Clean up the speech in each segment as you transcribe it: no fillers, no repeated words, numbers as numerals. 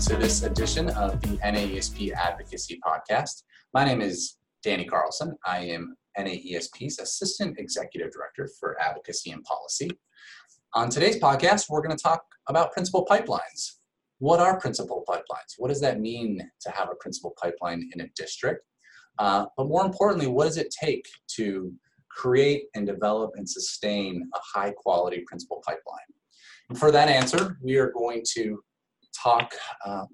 to this edition of the NAESP Advocacy Podcast. My name is Danny Carlson. I am NAESP's Assistant Executive Director for Advocacy and Policy. On today's podcast, we're going to talk about principal pipelines. What are principal pipelines? What does that mean to have a principal pipeline in a district? But more importantly, what does it take to create and develop and sustain a high-quality principal pipeline? And for that answer, we are going to talk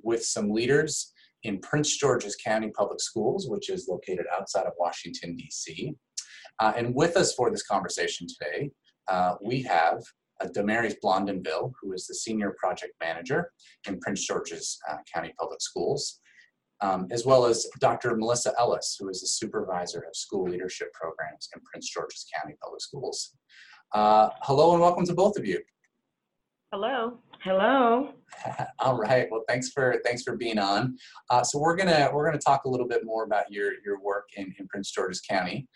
with some leaders in Prince George's County Public Schools, which is located outside of Washington, D.C. And with us for this conversation today, we have Damaris Blondin-Villa, who is the Senior Project Manager in Prince George's County Public Schools, as well as Dr. Melissa Ellis, who is the Supervisor of School Leadership Programs in Prince George's County Public Schools. Hello and welcome to both of you. Hello. Hello. All right. Well, thanks for being on. So we're gonna talk a little bit more about your work in Prince George's County.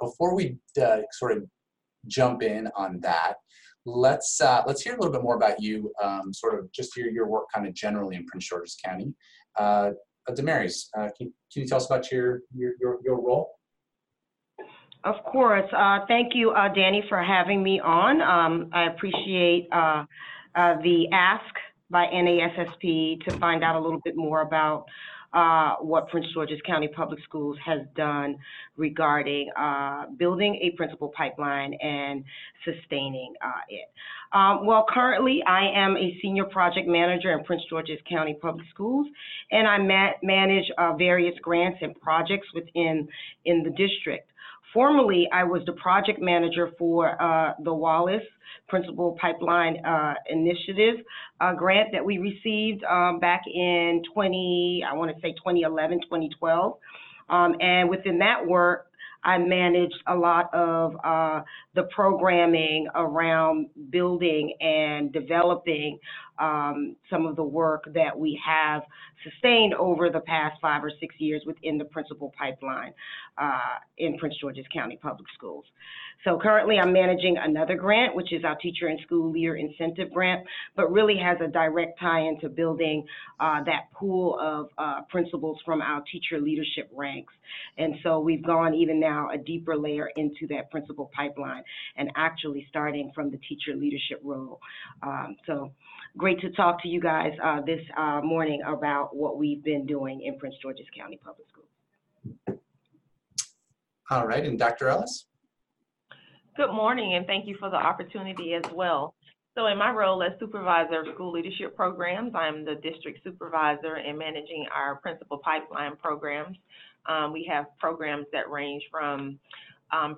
Before we sort of jump in on that, let's hear a little bit more about you. Sort of just your work kind of generally in Prince George's County. Damaris, can you tell us about your role? Of course. Thank you, Danny, for having me on. I appreciate the ask by NASSP to find out a little bit more about what Prince George's County Public Schools has done regarding building a principal pipeline and sustaining it. Well, currently I am a senior project manager in Prince George's County Public Schools, and I manage various grants and projects within the district. Formerly, I was the project manager for the Wallace Principal Pipeline Initiative grant that we received back in 2011, 2012. And within that work, I managed a lot of the programming around building and developing some of the work that we have sustained over the past 5 or 6 years within the principal pipeline in Prince George's County Public Schools. So currently I'm managing another grant, which is our Teacher and School Leader Incentive Grant, but really has a direct tie-in to building that pool of principals from our teacher leadership ranks. And so we've gone even now a deeper layer into that principal pipeline and actually starting from the teacher leadership role. So great to talk to you guys this morning about what we've been doing in Prince George's County Public Schools. All right, and Dr. Ellis? Good morning, and thank you for the opportunity as well. So in my role as Supervisor of School Leadership Programs, I'm the District Supervisor and managing our principal pipeline programs. We have programs that range from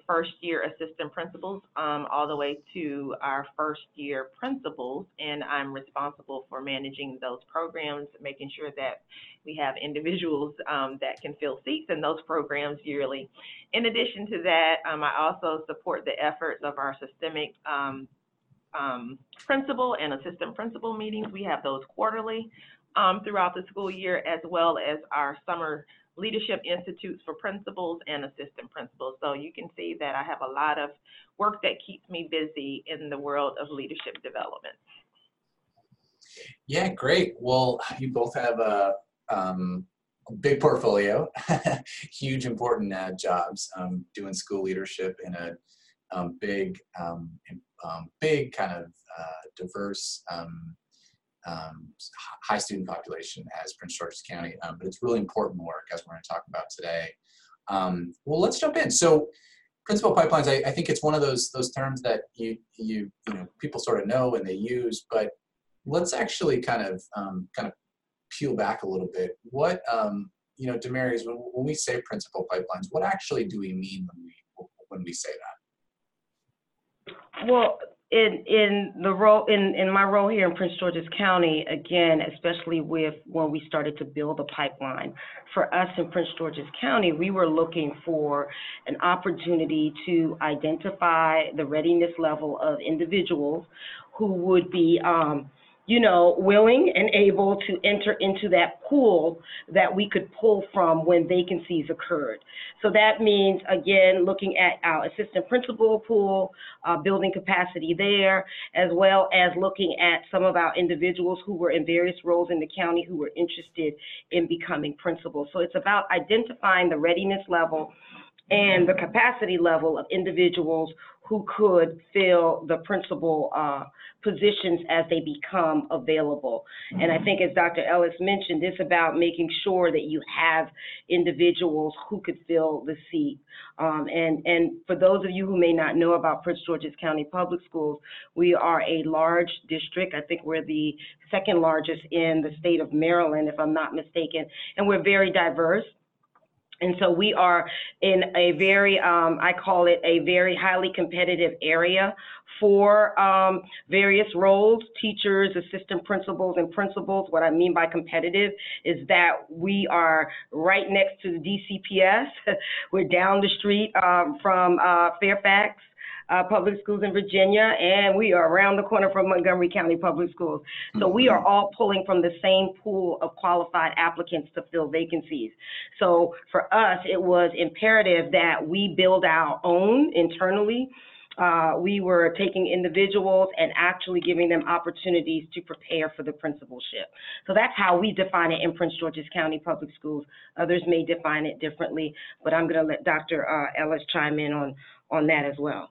first-year assistant principals all the way to our first-year principals, and I'm responsible for managing those programs, making sure that we have individuals that can fill seats in those programs yearly. In addition to that, I also support the efforts of our systemic principal and assistant principal meetings. We have those quarterly throughout the school year, as well as our summer leadership institutes for principals and assistant principals. So you can see that I have a lot of work that keeps me busy in the world of leadership development. Yeah, great. Well, you both have a big portfolio, huge important jobs, doing school leadership in a big kind of diverse high student population as Prince George's County, but it's really important work as we're going to talk about today. Well, let's jump in. So, principal pipelines, I think it's one of those terms that you know, people sort of know and they use, but let's actually kind of peel back a little bit. What you know, Damaris, when we say principal pipelines, what actually do we mean when we say that? Well, In my role here in Prince George's County, again, especially with when we started to build a pipeline, for us in Prince George's County, we were looking for an opportunity to identify the readiness level of individuals who would be you know, willing and able to enter into that pool that we could pull from when vacancies occurred. So that means, again, looking at our assistant principal pool, building capacity there, as well as looking at some of our individuals who were in various roles in the county who were interested in becoming principals. So it's about identifying the readiness level and the capacity level of individuals who could fill the principal positions as they become available. And I think as Dr. Ellis mentioned, it's about making sure that you have individuals who could fill the seat. And for those of you who may not know about Prince George's County Public Schools, we are a large district. I think we're the second largest in the state of Maryland, if I'm not mistaken, and we're very diverse. And so we are in a very, I call it a very highly competitive area for various roles, teachers, assistant principals, and principals. What I mean by competitive is that we are right next to the DCPS. We're down the street from Fairfax Public Schools in Virginia, and we are around the corner from Montgomery County Public Schools. So we are all pulling from the same pool of qualified applicants to fill vacancies. So for us, it was imperative that we build our own internally. We were taking individuals and actually giving them opportunities to prepare for the principalship. So that's how we define it in Prince George's County Public Schools. Others may define it differently, but I'm going to let Dr. Ellis chime in on that as well.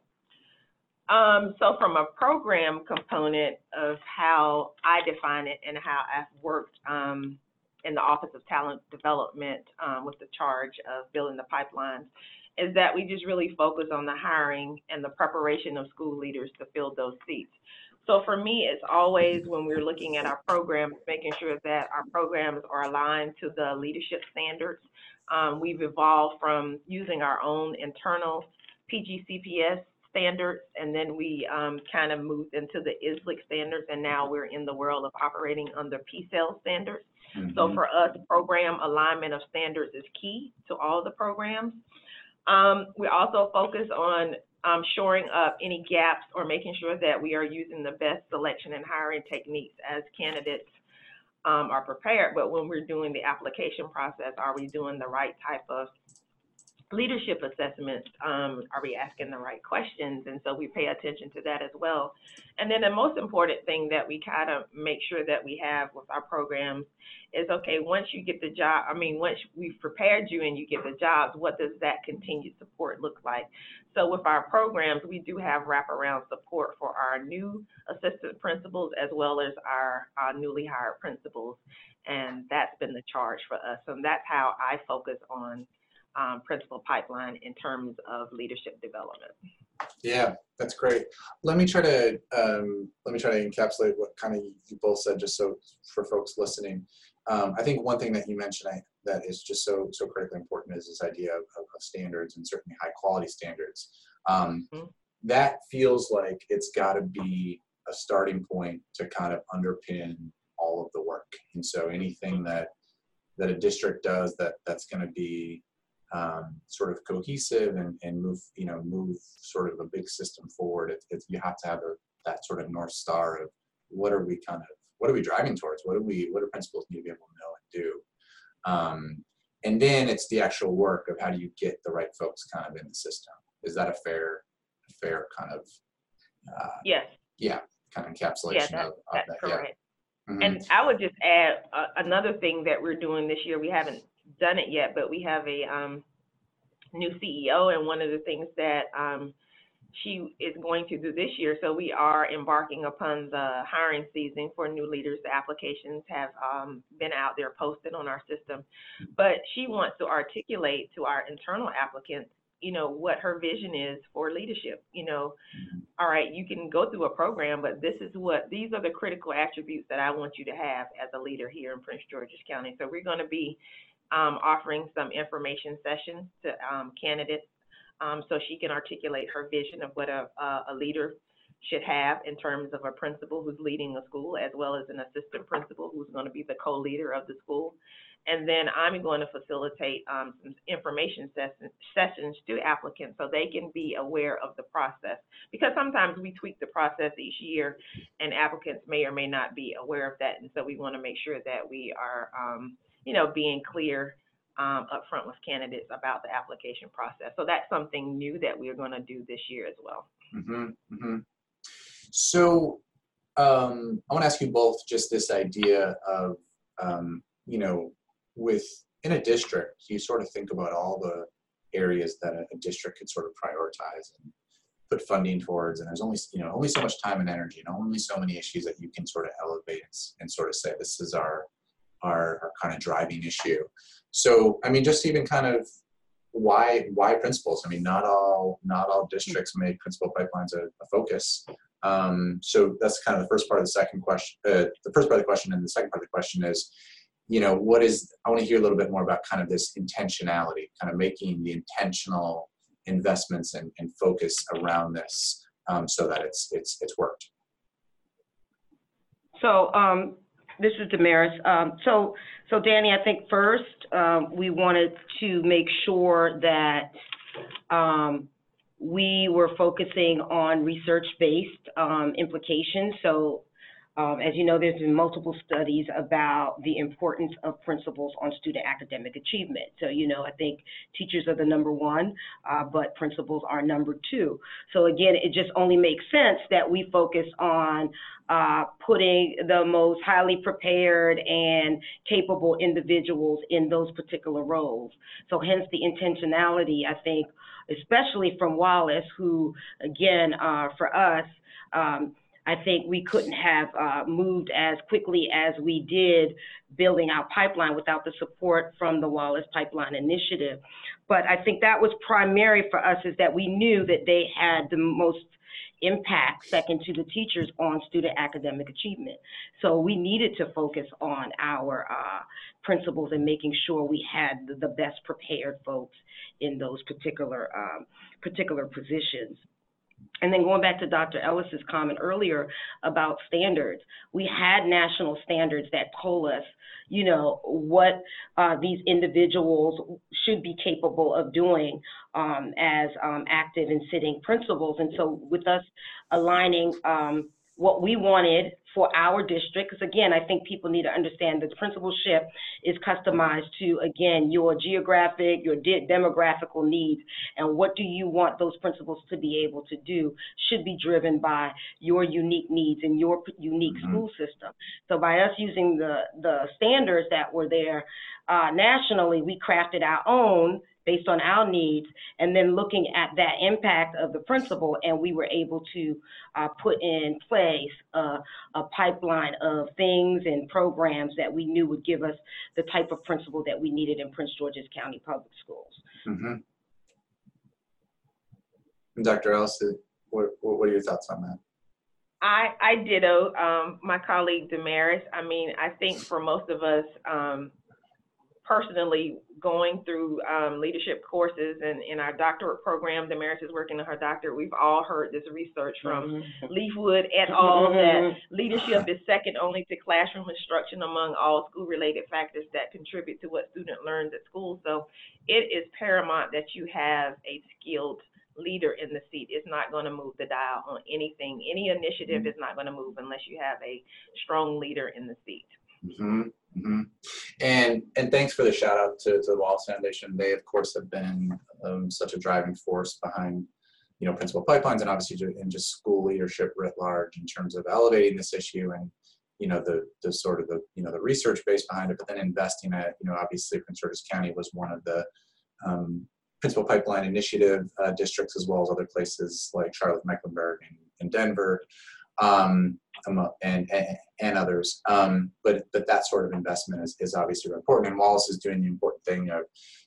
So from a program component of how I define it and how I've worked in the Office of Talent Development with the charge of building the pipelines, is that we just really focus on the hiring and the preparation of school leaders to fill those seats. So for me, it's always when we're looking at our programs, making sure that our programs are aligned to the leadership standards. We've evolved from using our own internal PGCPS standards, and then we kind of moved into the ISLLC standards, and now we're in the world of operating under PSEL standards. Mm-hmm. So for us, program alignment of standards is key to all the programs. We also focus on shoring up any gaps or making sure that we are using the best selection and hiring techniques as candidates are prepared. But when we're doing the application process, are we doing the right type of leadership assessments? Are we asking the right questions? And so we pay attention to that as well. And then the most important thing that we kind of make sure that we have with our programs is, okay, once you get the job, I mean, once we've prepared you and you get the jobs, what does that continued support look like? So with our programs, we do have wraparound support for our new assistant principals as well as our newly hired principals. And that's been the charge for us. And that's how I focus on principal pipeline in terms of leadership development. Yeah, that's great. Let me try to encapsulate what kind of you both said, just so for folks listening. I think one thing that you mentioned that is just so critically important is this idea of standards, and certainly high quality standards. That feels like it's got to be a starting point to kind of underpin all of the work. And so anything that a district does that's going to be sort of cohesive and move sort of a big system forward. You have to have that sort of North Star of what are we driving towards? What do principals need to be able to know and do? And then it's the actual work of how do you get the right folks kind of in the system? Is that a fair kind of encapsulation of that? Correct. Yeah. Mm-hmm. And I would just add another thing that we're doing this year. We haven't done it yet, but we have a new CEO, and one of the things that she is going to do this year, so we are embarking upon the hiring season for new leaders. The applications have been out there, posted on our system, but she wants to articulate to our internal applicants, you know, what her vision is for leadership. You know, all right, you can go through a program, but these are the critical attributes that I want you to have as a leader here in Prince George's County. So we're going to be offering some information sessions to candidates so she can articulate her vision of what a leader should have in terms of a principal who's leading a school, as well as an assistant principal who's going to be the co-leader of the school, And then I'm going to facilitate some information sessions to applicants so they can be aware of the process, because sometimes we tweak the process each year and applicants may or may not be aware of that. And so we want to make sure that we are, you know, being clear up front with candidates about the application process. So that's something new that we're going to do this year as well. Mm-hmm, mm-hmm. So I want to ask you both just this idea of, you know, within a district, you sort of think about all the areas that a district could sort of prioritize and put funding towards, and there's only, you know, only so much time and energy and only so many issues that you can sort of elevate and sort of say this is our kind of driving issue. So I mean, just even kind of why principals? I mean, not all districts make principal pipelines a focus. So that's kind of the first part of the second question. The first part of the question, and the second part of the question is, you know, what is? I want to hear a little bit more about kind of this intentionality, kind of making the intentional investments and focus around this, so that it's worked. So this is Damaris. So Danny, I think first we wanted to make sure that we were focusing on research-based implications. So. As you know, there's been multiple studies about the importance of principals on student academic achievement. So, you know, I think teachers are the number one, but principals are number two. So again, it just only makes sense that we focus on putting the most highly prepared and capable individuals in those particular roles. So hence the intentionality, I think, especially from Wallace, who, again, for us, I think we couldn't have moved as quickly as we did building our pipeline without the support from the Wallace Pipeline Initiative. But I think that was primary for us, is that we knew that they had the most impact, second to the teachers, on student academic achievement. So we needed to focus on our principals and making sure we had the best prepared folks in those particular positions. And then going back to Dr. Ellis's comment earlier about standards, we had national standards that told us, you know, what these individuals should be capable of doing as active and sitting principals. And so with us aligning what we wanted for our district, because again, I think people need to understand that the principalship is customized to, again, your geographic, your demographical needs, and what do you want those principals to be able to do should be driven by your unique needs and your unique mm-hmm. school system. So by us using the standards that were there nationally, we crafted our own based on our needs, and then looking at that impact of the principal, and we were able to put in place a pipeline of things and programs that we knew would give us the type of principal that we needed in Prince George's County Public Schools. Mm-hmm. Dr. Ellis, what are your thoughts on that? I ditto my colleague Damaris. I mean, I think for most of us, personally, going through leadership courses and in our doctorate program, Damaris is working on her doctorate, we've all heard this research from Leafwood et al. That leadership is second only to classroom instruction among all school-related factors that contribute to what student learns at school. So it is paramount that you have a skilled leader in the seat. It's not going to move the dial on anything. Any initiative is not going to move unless you have a strong leader in the seat. Mm-hmm. Mm-hmm. And thanks for the shout out to the Wallace Foundation. They of course have been such a driving force behind, you know, principal pipelines and obviously in just school leadership writ large in terms of elevating this issue and, you know, the sort of the, you know, the research base behind it, but then investing at, you know, obviously Prince George's County was one of the principal pipeline initiative districts, as well as other places like Charlotte Mecklenburg and Denver. And others, but that sort of investment is obviously important. And Wallace is doing the important thing of,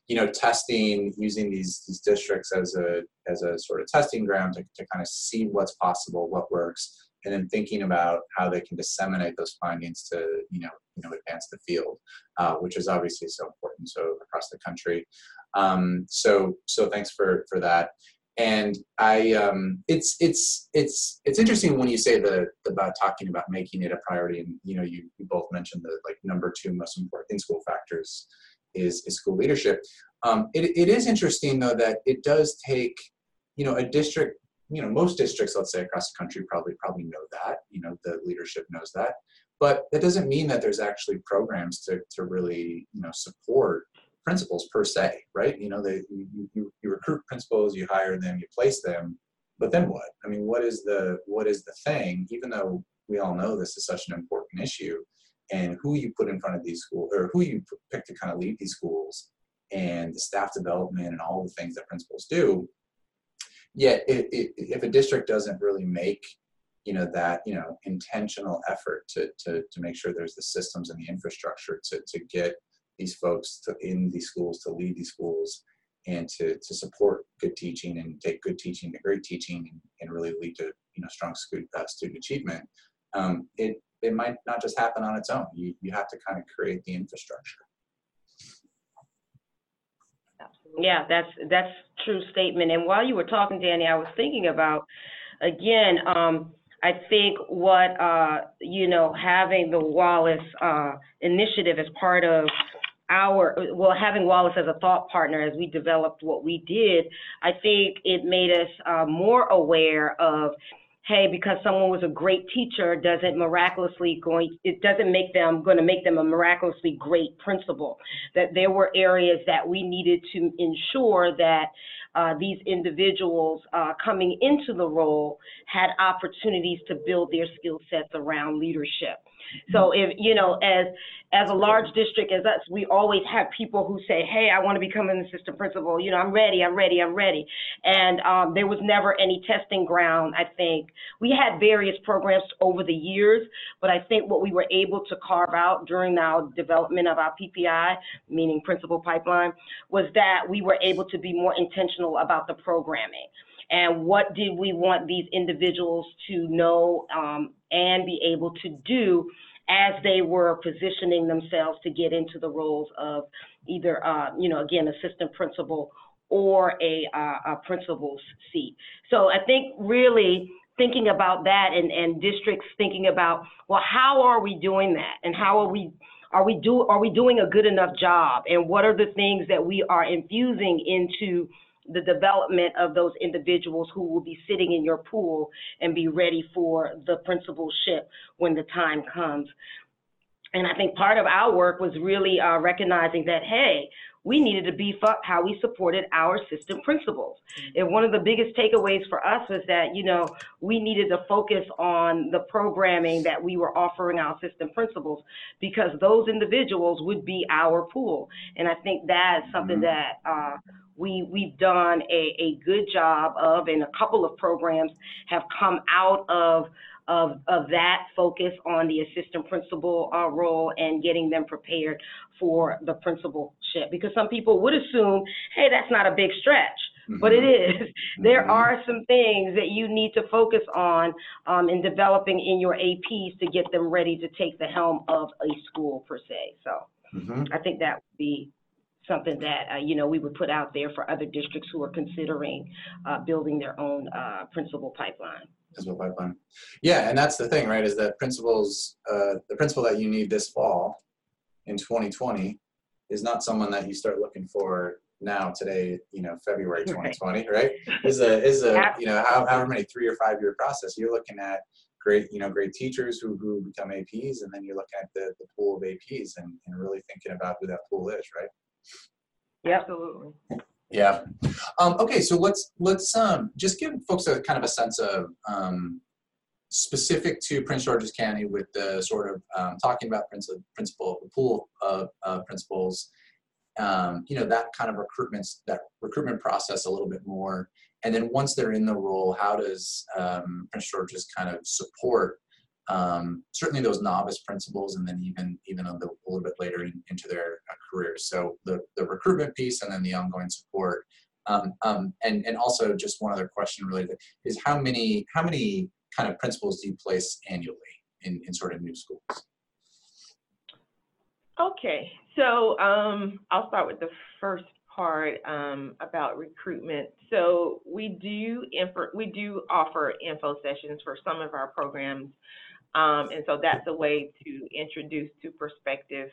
you know, testing, using these districts as a sort of testing ground to kind of see what's possible, what works, and then thinking about how they can disseminate those findings to, you know, advance the field, which is obviously so important. So across the country, so thanks for that. And I, it's interesting when you say about talking about making it a priority, and you know, you both mentioned the number 2 most important in school factors is school leadership. It is interesting though that it does take, you know, a district, you know, most districts, let's say across the country, probably know that, you know, the leadership knows that, but that doesn't mean that there's actually programs to really, you know, support principals per se, right? You know, you recruit principals, you hire them, you place them, but then what? I mean, what is the thing? Even though we all know this is such an important issue, and who you put in front of these schools, or who you pick to kind of lead these schools, and the staff development and all the things that principals do. Yet, if a district doesn't really make, you know, that, you know, intentional effort to make sure there's the systems and the infrastructure to get these folks in these schools, to lead these schools, and to support good teaching and take good teaching to great teaching and really lead to, you know, strong student achievement, it might not just happen on its own. You have to kind of create the infrastructure. Yeah, that's a true statement. And while you were talking, Danny, I was thinking about, again, I think what, you know, having the Wallace initiative as part of having Wallace as a thought partner as we developed what we did, I think it made us more aware of, hey, because someone was a great teacher doesn't make them a miraculously great principal. That there were areas that we needed to ensure that these individuals coming into the role had opportunities to build their skill sets around leadership. So if, you know, as a large district as us, we always have people who say, hey, I want to become an assistant principal. You know, I'm ready. And there was never any testing ground, I think. We had various programs over the years, but I think what we were able to carve out during our development of our PPI, meaning Principal Pipeline, was that we were able to be more intentional about the programming. And what did we want these individuals to know and be able to do as they were positioning themselves to get into the roles of either, you know, again, assistant principal or a principal's seat. So I think really thinking about that and districts thinking about, well, how are we doing that? And how are we doing a good enough job? And what are the things that we are infusing into the development of those individuals who will be sitting in your pool and be ready for the principalship when the time comes? And I think part of our work was really recognizing that, hey, we needed to beef up how we supported our assistant principals. And one of the biggest takeaways for us was that, you know, we needed to focus on the programming that we were offering our assistant principals, because those individuals would be our pool. And I think that's something that we've done a good job of, and a couple of programs have come out of that focus on the assistant principal role and getting them prepared for the principalship. Because some people would assume, hey, that's not a big stretch, but it is. There are some things that you need to focus on in developing in your APs to get them ready to take the helm of a school per se. So I think that would be something that, you know, we would put out there for other districts who are considering building their own principal pipeline. Yeah, and that's the thing, right, is that principals, the principal that you need this fall in 2020 is not someone that you start looking for now, today, you know, February 2020, right? Is a you know, however many 3- or 5-year process. You're looking at great, you know, great teachers who become APs, and then you're looking at the pool of APs and really thinking about who that pool is, right? Yeah, absolutely. Yeah. Okay, so let's just give folks a kind of a sense of specific to Prince George's County with the sort of talking about the pool of principals. You know, that kind of recruitment process a little bit more, and then once they're in the role, how does Prince George's kind of support certainly those novice principals, and then even a little bit later into their careers. So the recruitment piece, and then the ongoing support, and also just one other question related is how many kind of principals do you place annually in sort of new schools? Okay, so I'll start with the first part about recruitment. So we do offer info sessions for some of our programs, and so that's a way to introduce to prospective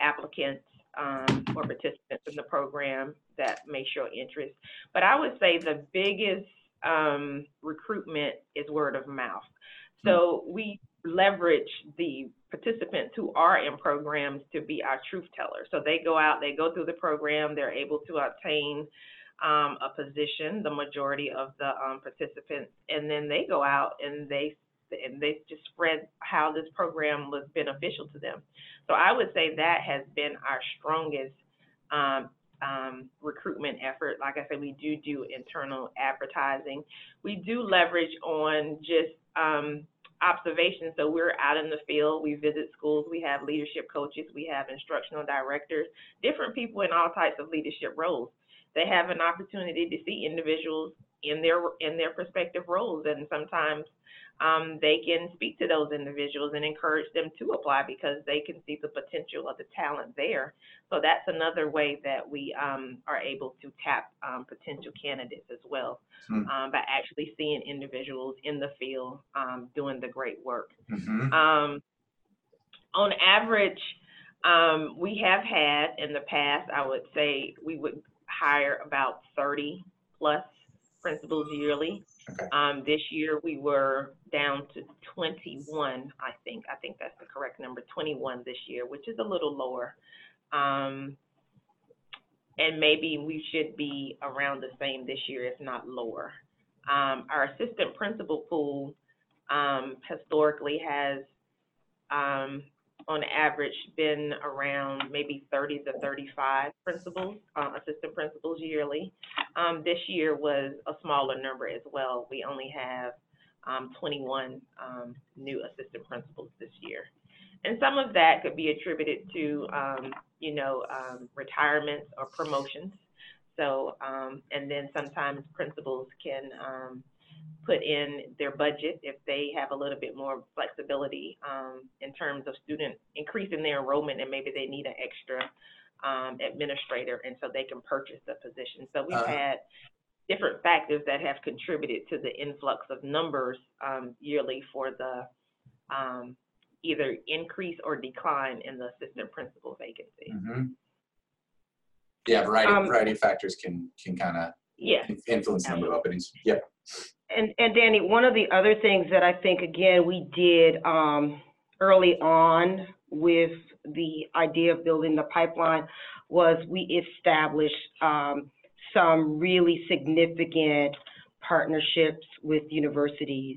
applicants or participants in the program that may show interest. But I would say the biggest recruitment is word of mouth. So we leverage the participants who are in programs to be our truth tellers. So they go out, they go through the program, they're able to obtain a position, the majority of the participants, and then they go out and they just spread how this program was beneficial to them. So I would say that has been our strongest recruitment effort. Like I said, we do internal advertising. We do leverage on just observation. So we're out in the field, we visit schools, we have leadership coaches, we have instructional directors, different people in all types of leadership roles. They have an opportunity to see individuals in their prospective roles, and sometimes they can speak to those individuals and encourage them to apply because they can see the potential of the talent there. So that's another way that we are able to tap potential candidates as well, by actually seeing individuals in the field doing the great work. Mm-hmm. On average, we have had in the past, I would say we would hire about 30 plus principals yearly. Okay. This year we were down to 21, I think that's the correct number, 21 this year, which is a little lower. And maybe we should be around the same this year, if not lower. Our assistant principal pool historically has on average been around maybe 30 to 35 principals, assistant principals yearly. This year was a smaller number as well. We only have 21 new assistant principals this year. And some of that could be attributed to, retirements or promotions. So, and then sometimes principals can put in their budget if they have a little bit more flexibility in terms of student increasing their enrollment, and maybe they need an extra administrator, and so they can purchase the position. So we've had different factors that have contributed to the influx of numbers yearly for the either increase or decline in the assistant principal vacancy. Mm-hmm. Yeah, variety of factors can kind of influence the number of openings. Yeah. And Danny, one of the other things that I think, again, we did early on with the idea of building the pipeline was we established some really significant partnerships with universities.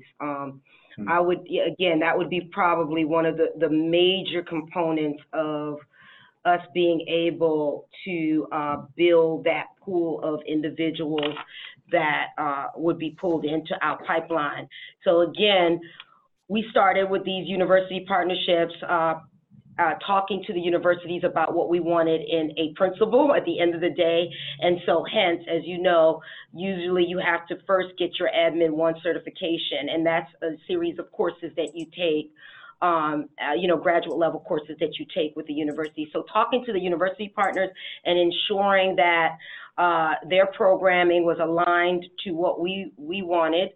I would, again, that would be probably one of the major components of us being able to build that pool of individuals that would be pulled into our pipeline. So again, we started with these university partnerships, talking to the universities about what we wanted in a principal at the end of the day. And so hence, as you know, usually you have to first get your Admin 1 certification, and that's a series of courses that you take, graduate level courses that you take with the university. So talking to the university partners and ensuring that their programming was aligned to what we wanted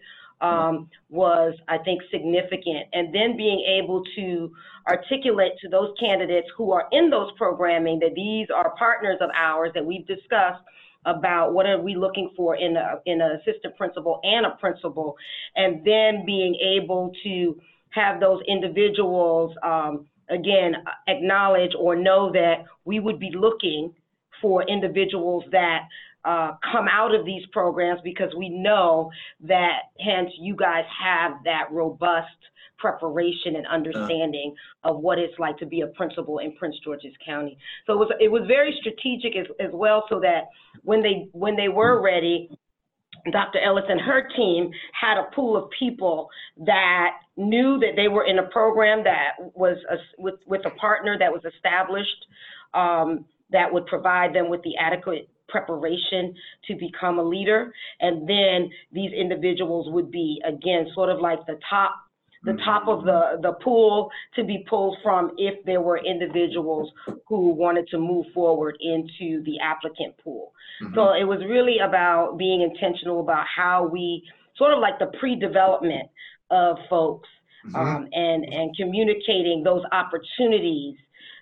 was, I think, significant. And then being able to articulate to those candidates who are in those programming that these are partners of ours that we've discussed about what are we looking for in an assistant principal and a principal, and then being able to have those individuals, again, acknowledge or know that we would be looking for individuals that come out of these programs, because we know that, hence, you guys have that robust preparation and understanding of what it's like to be a principal in Prince George's County. So it was very strategic as well, so that when they were ready, Dr. Ellis and her team had a pool of people that knew that they were in a program that was with a partner that was established, that would provide them with the adequate preparation to become a leader. And then these individuals would be, again, sort of like the top the top of the pool to be pulled from if there were individuals who wanted to move forward into the applicant pool. Mm-hmm. So it was really about being intentional about how we sort of like the pre-development of folks, mm-hmm. and communicating those opportunities,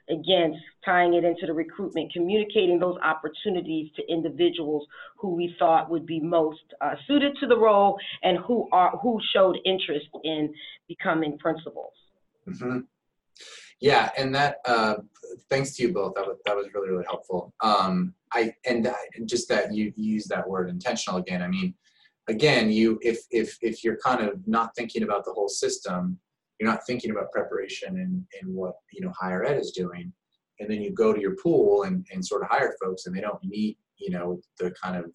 again, tying it into the recruitment, communicating those opportunities to individuals who we thought would be most suited to the role and who showed interest in becoming principals. Mm-hmm. Yeah, and that, thanks to you both, that was really, really helpful. Just that you use that word intentional again. I mean, again, if you're kind of not thinking about the whole system, you're not thinking about preparation and what, you know, higher ed is doing, and then you go to your pool and sort of hire folks and they don't meet, you know, the kind of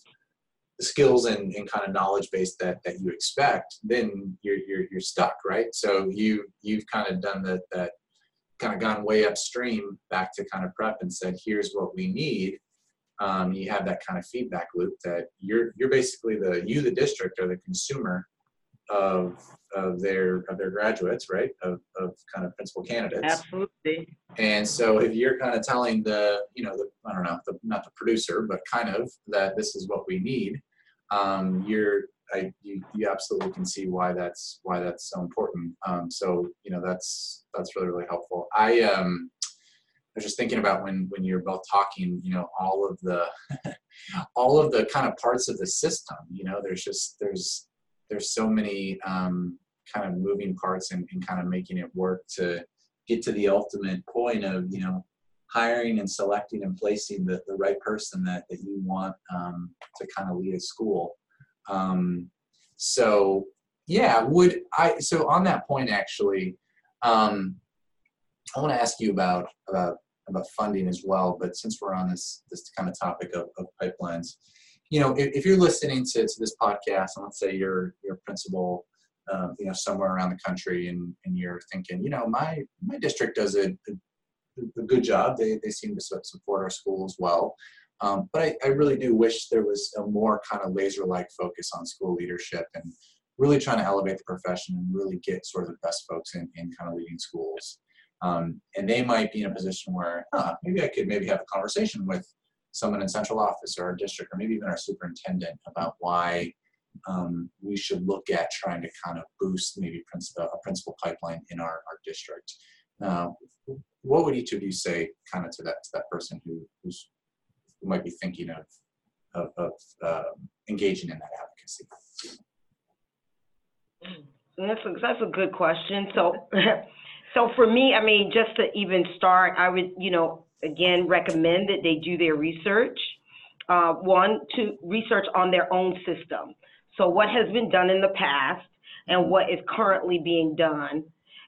skills and kind of knowledge base that you expect, then you're stuck, right? So you've kind of done that kind of gone way upstream back to kind of prep and said, here's what we need. You have that kind of feedback loop that you're basically the district or the consumer of their graduates, right? Of kind of principal candidates. Absolutely. And so if you're kind of telling not the producer, but kind of that this is what we need, you absolutely can see why that's so important. So you know that's really, really helpful. I was just thinking about when you're both talking, you know, all of the kind of parts of the system. You know, there's so many kind of moving parts and kind of making it work to get to the ultimate point of, you know, hiring and selecting and placing the right person that you want to kind of lead a school. So yeah, so on that point, actually, I want to ask you about funding as well, but since we're on this kind of topic of pipelines, you know, if you're listening to this podcast, and let's say you're a principal, you know, somewhere around the country, and you're thinking, you know, my district does a good job. They seem to support our schools well, but I really do wish there was a more kind of laser-like focus on school leadership and really trying to elevate the profession and really get sort of the best folks in kind of leading schools. And they might be in a position where maybe I could have a conversation with someone in central office or our district, or maybe even our superintendent, about why we should look at trying to kind of boost maybe a principal pipeline in our district. What would each of you say kind of to that person who might be thinking of engaging in that advocacy? That's a good question. So for me, I mean, just to even start, I would, you know, again, recommend that they do their research. To research on their own system. So what has been done in the past and what is currently being done.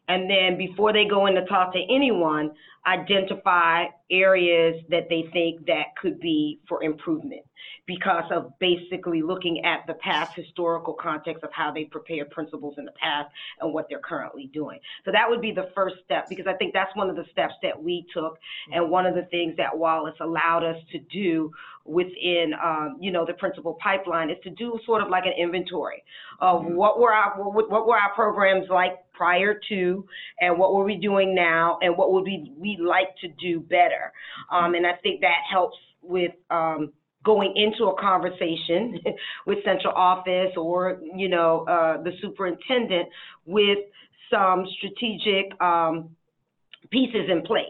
And then before they go in to talk to anyone, identify areas that they think that could be for improvement because of basically looking at the past historical context of how they prepared principals in the past and what they're currently doing. So that would be the first step, because I think that's one of the steps that we took and one of the things that Wallace allowed us to do within, you know, the principal pipeline is to do sort of like an inventory of what were our programs like prior to, and what were we doing now, and what would we like to do better. And I think that helps with going into a conversation with central office or, you know, the superintendent with some strategic pieces in place.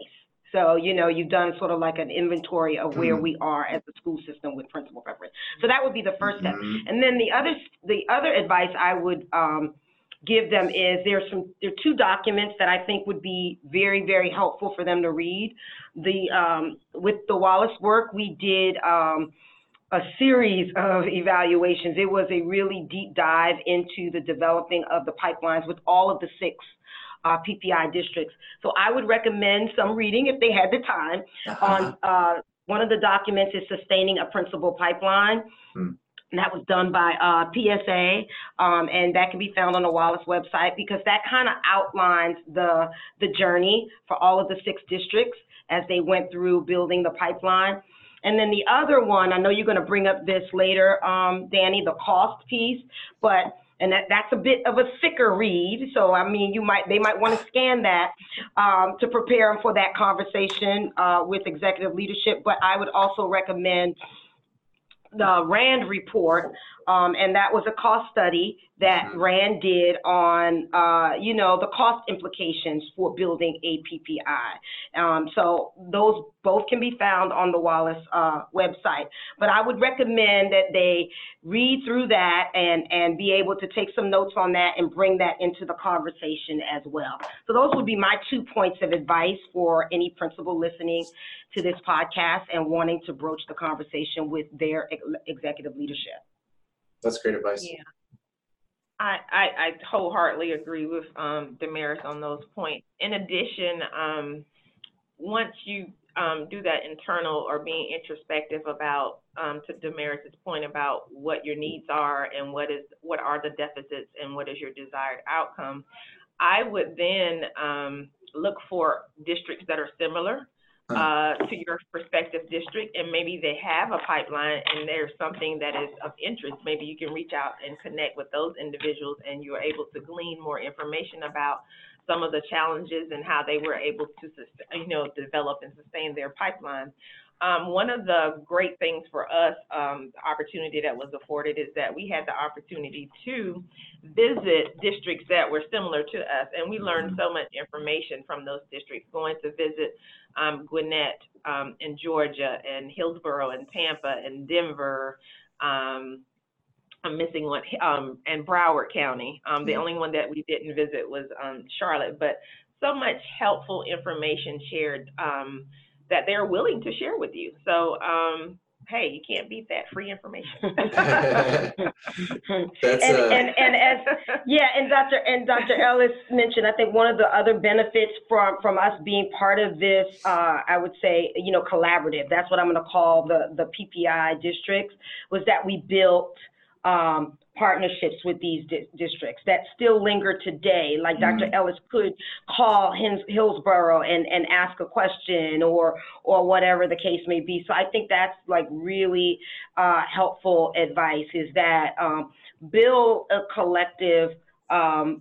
So, you know, you've done sort of like an inventory of where we are as a school system with principal preference. So that would be the first step. And then the other advice I would give them is there are two documents that I think would be very, very helpful for them to read. With the Wallace work, we did a series of evaluations. It was a really deep dive into the developing of the pipelines with all of the 6 PPI districts. So I would recommend some reading if they had the time. On one of the documents is Sustaining a Principal Pipeline. And that was done by PSA, and that can be found on the Wallace website, because that kind of outlines the journey for all of the 6 districts as they went through building the pipeline. And then the other one, I know you're going to bring up this later, Danny, the cost piece, but and that's a bit of a thicker read. So I mean, they might want to scan that to prepare them for that conversation with executive leadership. But I would also recommend the RAND report, and that was a cost study that RAND did on, you know, the cost implications for building a PPI. So those both can be found on the Wallace website. But I would recommend that they read through that and be able to take some notes on that and bring that into the conversation as well. So those would be my 2 points of advice for any principal listening to this podcast and wanting to broach the conversation with their executive leadership. That's great advice. Yeah, I wholeheartedly agree with Damaris on those points. In addition, once you do that internal or being introspective about, to Damaris's point about what your needs are and what are the deficits and what is your desired outcome, I would then look for districts that are similar to your prospective district, and maybe they have a pipeline and there's something that is of interest. Maybe you can reach out and connect with those individuals and you're able to glean more information about some of the challenges and how they were able to, you know, develop and sustain their pipeline. One of the great things for us, the opportunity that was afforded, is that we had the opportunity to visit districts that were similar to us, and we learned so much information from those districts, going to visit Gwinnett in Georgia, and Hillsborough and Tampa and Denver, I'm missing one, and Broward County. The only one that we didn't visit was Charlotte, but so much helpful information shared that they're willing to share with you. So, hey, you can't beat that free information. And Dr. Ellis mentioned, I think one of the other benefits from us being part of this, I would say, you know, collaborative, that's what I'm going to call the PPI districts, was that we built partnerships with these districts that still linger today. Like Dr. Ellis could call Hillsborough and ask a question or whatever the case may be. So I think that's like really helpful advice, is that build a collective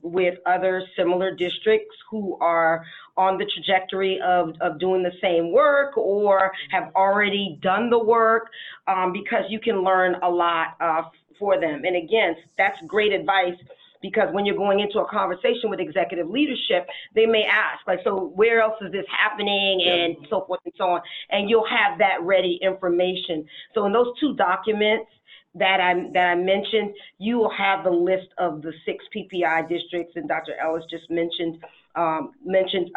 with other similar districts who are on the trajectory of doing the same work or have already done the work, because you can learn a lot for them. And again, that's great advice, because when you're going into a conversation with executive leadership, they may ask, like, so where else is this happening, and so forth and so on, and you'll have that ready information. So in those two documents that I mentioned, you will have the list of the 6 PPI districts, and Dr. Ellis just mentioned I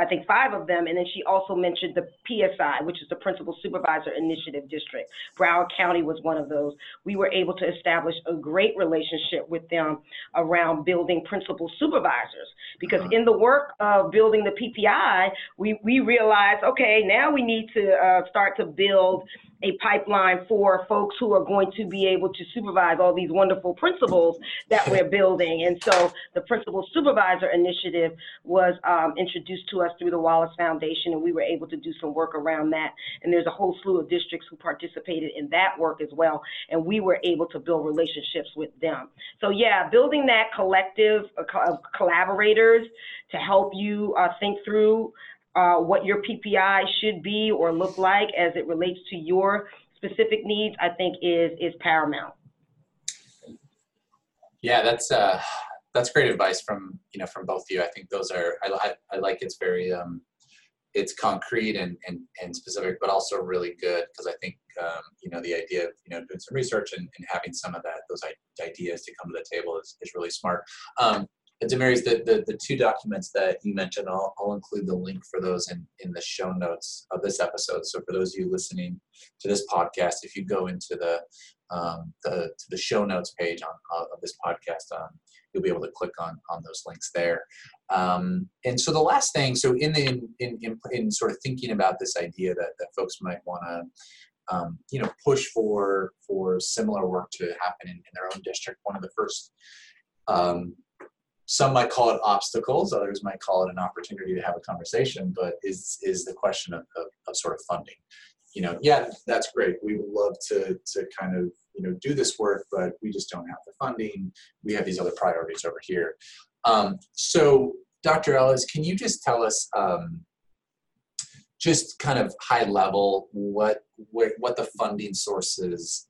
think 5 of them, and then she also mentioned the PSI, which is the Principal Supervisor Initiative District. Broward County was one of those. We were able to establish a great relationship with them around building principal supervisors, because in the work of building the PPI, we realized, okay, now we need to start to build a pipeline for folks who are going to be able to supervise all these wonderful principals that we're building. And so the Principal Supervisor Initiative was introduced to us through the Wallace Foundation, and we were able to do some work around that. And there's a whole slew of districts who participated in that work as well, and we were able to build relationships with them. So yeah, building that collective of collaborators to help you think through what your PPI should be or look like as it relates to your specific needs, I think is paramount. Yeah, that's great advice from both of you. I think those are, I like, it's very, it's concrete and specific, but also really good, because I think, you know, the idea of, you know, doing some research and having some of that, those ideas to come to the table is really smart. Damaris, the 2 documents that you mentioned, I'll include the link for those in the show notes of this episode. So for those of you listening to this podcast, if you go into the show notes page of this podcast, you'll be able to click on those links there. And so the last thing, so in sort of thinking about this idea that folks might want to you know, push for similar work to happen in their own district, one of the first, some might call it obstacles, others might call it an opportunity to have a conversation, but is the question of sort of funding. you know, yeah, that's great. We would love to kind of, you know, do this work, but we just don't have the funding. We have these other priorities over here. So Dr. Ellis, can you just tell us just kind of high level what the funding sources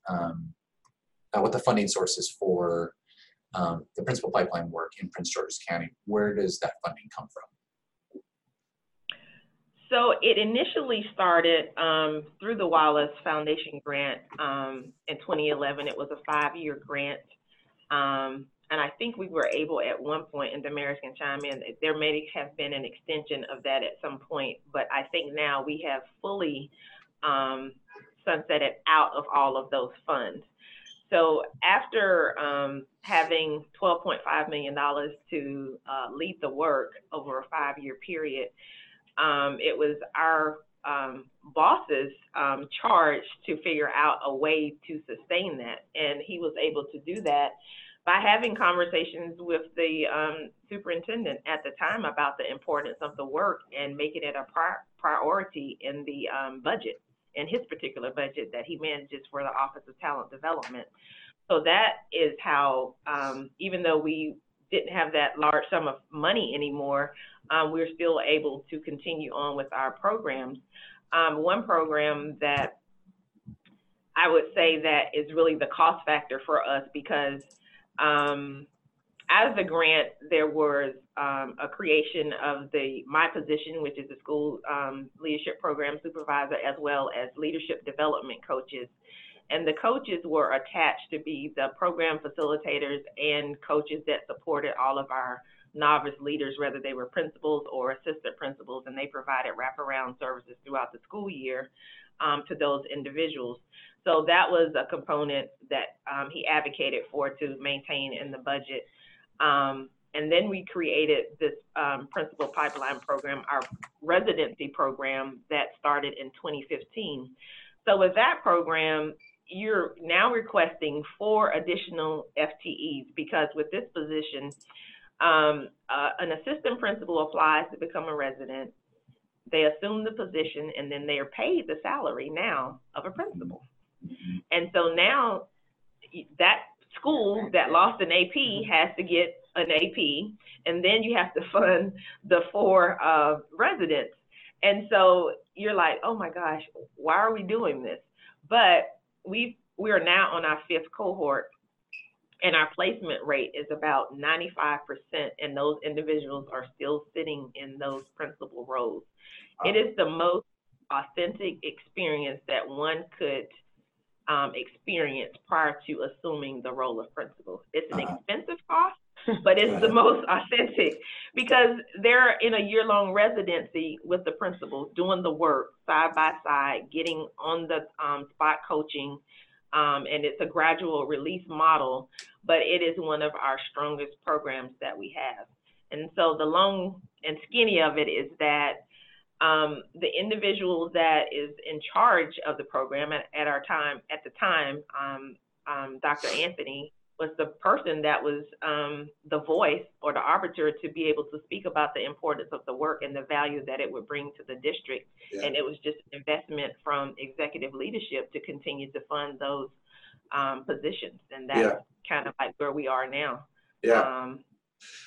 for the principal pipeline work in Prince George's County? Where does that funding come from? So it initially started through the Wallace Foundation grant in 2011. It was a 5-year grant. And I think we were able at one point, and Damaris can chime in, there may have been an extension of that at some point, but I think now we have fully sunsetted out of all of those funds. So after having $12.5 million to lead the work over a 5-year period, it was our boss's charge to figure out a way to sustain that. And he was able to do that by having conversations with the superintendent at the time about the importance of the work and making it a priority in the budget, in his particular budget that he manages for the Office of Talent Development. So that is how, even though we didn't have that large sum of money anymore, we're still able to continue on with our programs. One program that I would say that is really the cost factor for us, because out of the grant, there was a creation of the My Position, which is the school leadership program supervisor, as well as leadership development coaches. And the coaches were attached to be the program facilitators and coaches that supported all of our novice leaders, whether they were principals or assistant principals, and they provided wraparound services throughout the school year to those individuals. So that was a component that he advocated for to maintain in the budget. And then we created this principal pipeline program, our residency program that started in 2015. So with that program, you're now requesting 4 additional FTEs, because with this position, an assistant principal applies to become a resident. They assume the position, and then they are paid the salary now of a principal. And so now that school that lost an AP has to get an AP, and then you have to fund the 4 residents. And so you're like, oh my gosh, why are we doing this? But we are now on our 5th cohort, and our placement rate is about 95%, and those individuals are still sitting in those principal roles. It is the most authentic experience that one could experience prior to assuming the role of principal. It's an expensive cost, but it's the most authentic, because they're in a year-long residency with the principals, doing the work side by side, getting on the spot coaching, and it's a gradual release model, but it is one of our strongest programs that we have. And so the long and skinny of it is that the individual that is in charge of the program at the time, Dr. Anthony, was the person that was the voice or the arbiter to be able to speak about the importance of the work and the value that it would bring to the district. Yeah. And it was just an investment from executive leadership to continue to fund those positions. And that's kind of like where we are now. Yeah.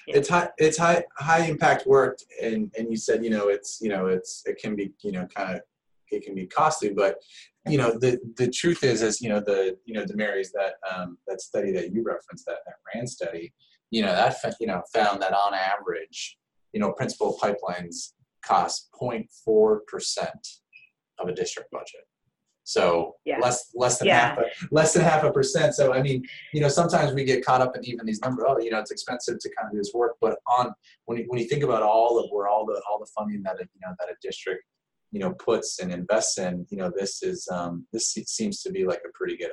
It's high impact work. And you said, it can be costly, but the truth is, Damaris, that that study that you referenced, that RAND study, found that on average, principal pipelines cost 0.4% of a district budget. So less than half a percent. So I mean, sometimes we get caught up in even these numbers. Oh, it's expensive to kind of do this work, but when you think about all the funding that a district puts and invests in, this is, this seems to be like a pretty good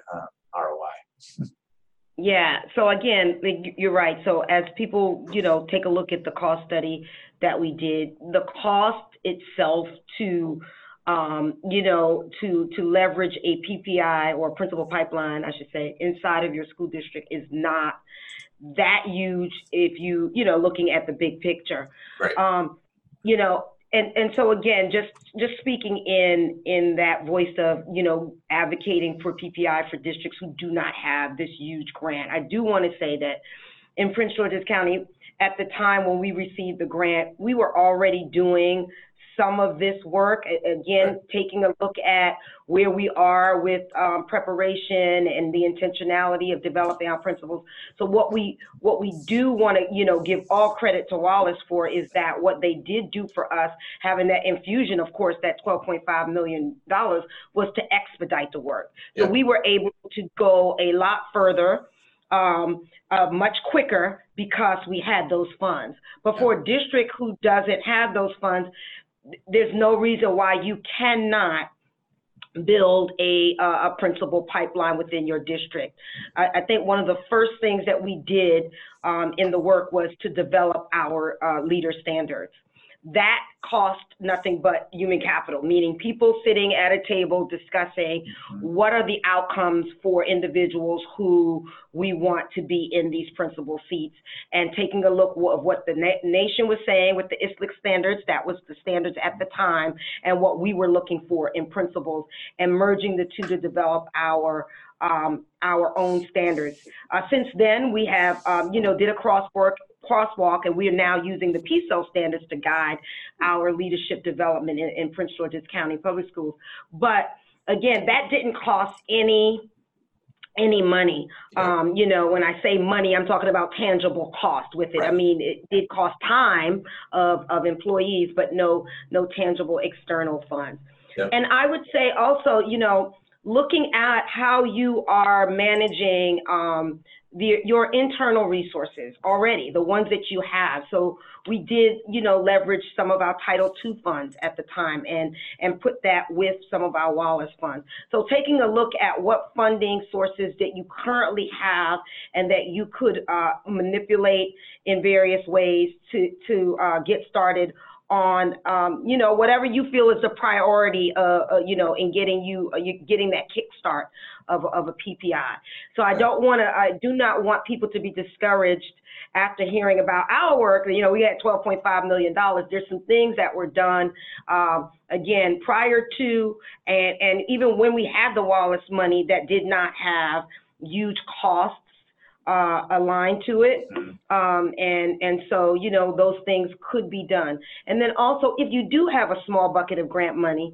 ROI. Yeah. So again, you're right. So as people, take a look at the cost study that we did, the cost itself to leverage a PPI, or principal pipeline, I should say, inside of your school district is not that huge if you, looking at the big picture. Right. And so again, just speaking in that voice of, you know, advocating for PPI for districts who do not have this huge grant, I do want to say that in Prince George's County, at the time when we received the grant, we were already doing some of this work, again, taking a look at where we are with preparation and the intentionality of developing our principles. So what we do want to, you know, give all credit to Wallace for is that what they did do for us, having that infusion, of course, that $12.5 million was to expedite the work. So we were able to go a lot further, much quicker, because we had those funds. But for a district who doesn't have those funds, there's no reason why you cannot build a principal pipeline within your district. I think one of the first things that we did in the work was to develop our leader standards. That cost nothing but human capital, meaning people sitting at a table discussing what are the outcomes for individuals who we want to be in these principal seats, and taking a look of what the nation was saying with the ISLLC standards, that was the standards at the time, and what we were looking for in principals, and merging the two to develop our own standards. Since then, we have, you know, did a crosswalk, and we are now using the PSO standards to guide our leadership development in Prince George's County Public Schools. But again, that didn't cost any money. You know, when I say money, I'm talking about tangible cost with it. I mean, it did cost time of employees, but no tangible external funds. And I would say also, you know, looking at how you are managing your internal resources already, the ones that you have. So we did, you know, leverage some of our Title II funds at the time and put that with some of our Wallace funds. So taking a look at what funding sources that you currently have and that you could manipulate in various ways to get started on, you know, whatever you feel is the priority, you know, in getting that kickstart of a PPI. So I do not want people to be discouraged after hearing about our work. You know, we had $12.5 million. There's some things that were done, again, prior to, and even when we had the Wallace money that did not have huge costs aligned to it, and so, you know, those things could be done. And then also, if you do have a small bucket of grant money,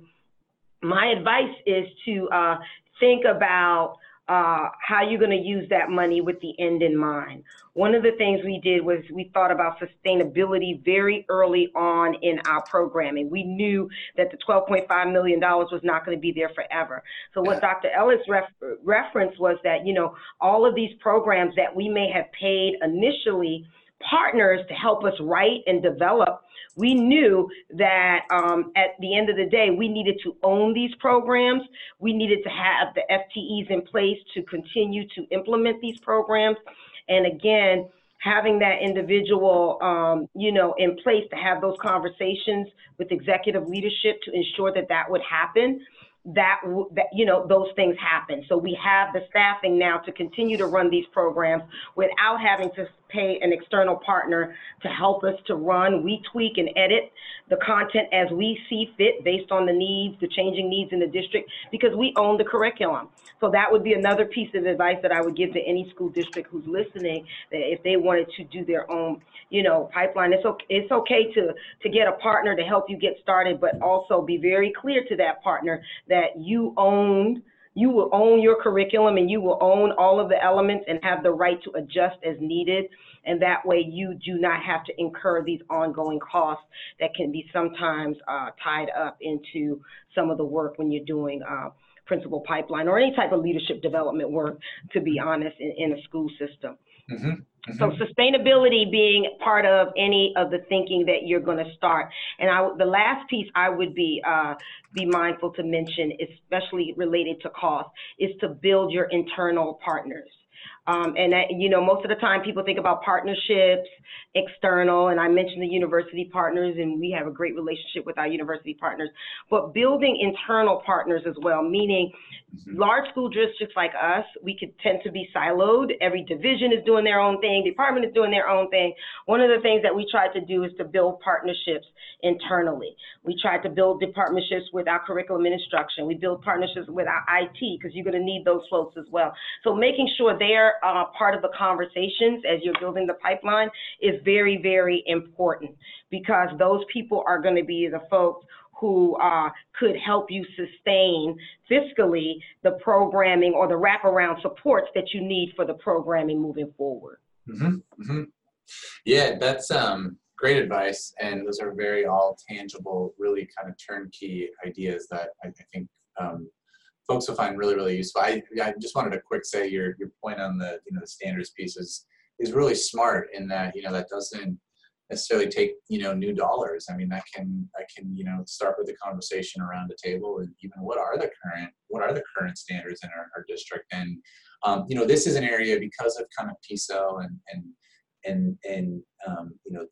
my advice is to think about how you're going to use that money with the end in mind. One of the things we did was we thought about sustainability very early on in our programming. We knew that the $12.5 million was not going to be there forever. So what Dr. Ellis referenced was that, you know, all of these programs that we may have paid initially partners to help us write and develop, we knew that at the end of the day, we needed to own these programs. We needed to have the FTEs in place to continue to implement these programs. And again, having that individual, you know, in place to have those conversations with executive leadership to ensure that that would happen, that you know, those things happen. So we have the staffing now to continue to run these programs without having to pay an external partner to help us to run. We tweak and edit the content as we see fit based on the needs, the changing needs in the district, because we own the curriculum. So that would be another piece of advice that I would give to any school district who's listening, that if they wanted to do their own, you know, pipeline, it's okay to get a partner to help you get started, but also be very clear to that partner that you will own your curriculum, and you will own all of the elements and have the right to adjust as needed. And that way you do not have to incur these ongoing costs that can be sometimes tied up into some of the work when you're doing principal pipeline or any type of leadership development work, to be honest, in a school system. So sustainability being part of any of the thinking that you're going to start. And the last piece I would be mindful to mention, especially related to cost, is to build your internal partners. And that, you know, most of the time people think about partnerships, external, and I mentioned the university partners, and we have a great relationship with our university partners, but building internal partners as well, meaning large school districts like us, we could tend to be siloed. Every division is doing their own thing, department is doing their own thing. One of the things that we tried to do is to build partnerships internally. We tried to build partnerships with our curriculum and instruction. We build partnerships with our IT, because you're going to need those folks as well. So making sure they're part of the conversations as you're building the pipeline is very, very important, because those people are going to be the folks who could help you sustain fiscally the programming or the wraparound supports that you need for the programming moving forward. Mm-hmm. Mm-hmm. Yeah, that's great advice, and those are very all tangible, really kind of turnkey ideas that I think folks will find really, really useful. I just wanted to quick say your point on the the standards piece is really smart in that that doesn't necessarily take new dollars. I mean, that can start with a conversation around the table, and even what are the current standards in our district, and this is an area because of kind of PSEL and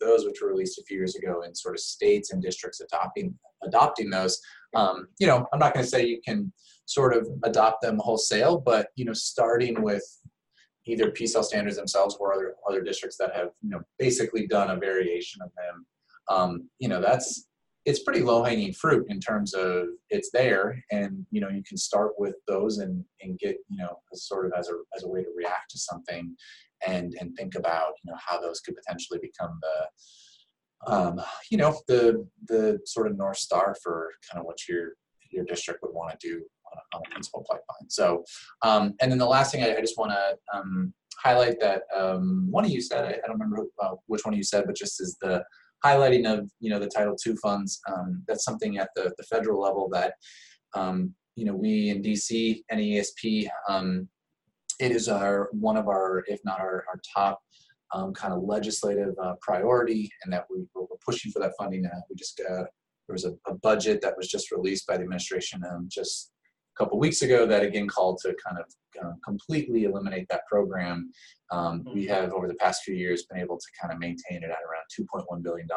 those which were released a few years ago, and sort of states and districts adopting those. I'm not going to say you can sort of adopt them wholesale, but starting with either PSEL standards themselves or other districts that have basically done a variation of them. It's pretty low hanging fruit in terms of it's there, and you can start with those and get sort of as a way to react to something. And think about how those could potentially become the the sort of North Star for kind of what your district would want to do on a principal pipeline. So and then the last thing I just want to highlight that one of you said, I don't remember which one of you said, but just is the highlighting of the Title II funds. That's something at the federal level that we in DC NAESP. It is one of our, if not our top kind of legislative priority, and that we're pushing for that funding. We just there was a budget that was just released by the administration just a couple weeks ago that again called to kind of completely eliminate that program. We have over the past few years been able to kind of maintain it at around $2.1 billion,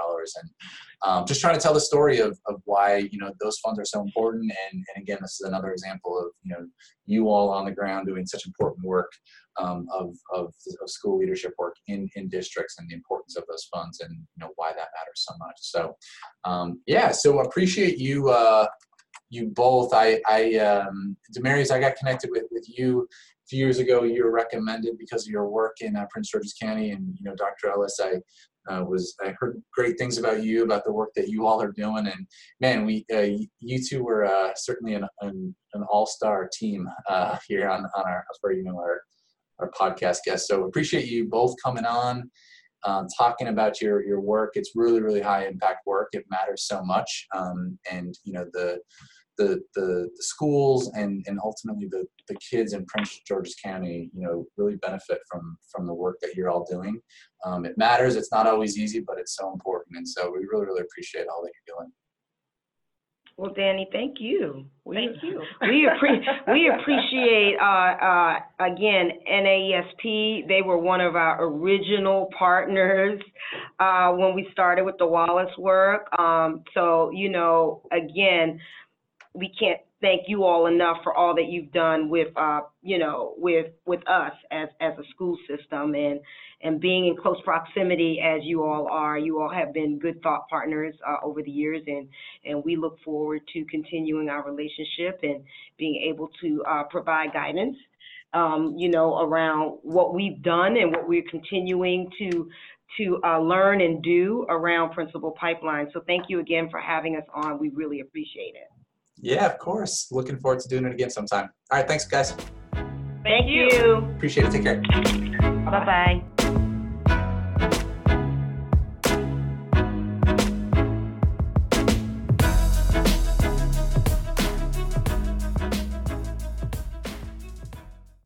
and just trying to tell the story of why those funds are so important. And again, this is another example of you all on the ground doing such important work of school leadership work in districts, and the importance of those funds, and why that matters so much. So so appreciate you. You both, Damaris, I got connected with you a few years ago. You were recommended because of your work in Prince George's County, and Dr. Ellis, I heard great things about you, about the work that you all are doing, and man, you two were certainly an all-star team here on our our podcast guest. So appreciate you both coming on. Talking about your work. It's really, really high impact work. It matters so much, and the schools and ultimately the kids in Prince George's County really benefit from the work that you're all doing. It matters. It's not always easy, but it's so important, and so we really, really appreciate all that you're doing. Well, Danny, thank you. Thank you. We appreciate, again, NAESP. They were one of our original partners when we started with the Wallace work. So, again, we can't thank you all enough for all that you've done with us as a school system, and being in close proximity as you all are. You all have been good thought partners over the years, and we look forward to continuing our relationship and being able to provide guidance, around what we've done and what we're continuing to learn and do around Principal Pipeline. So thank you again for having us on. We really appreciate it. Yeah, of course. Looking forward to doing it again sometime. All right, thanks, guys. Thank you. Appreciate it. Take care. Bye-bye.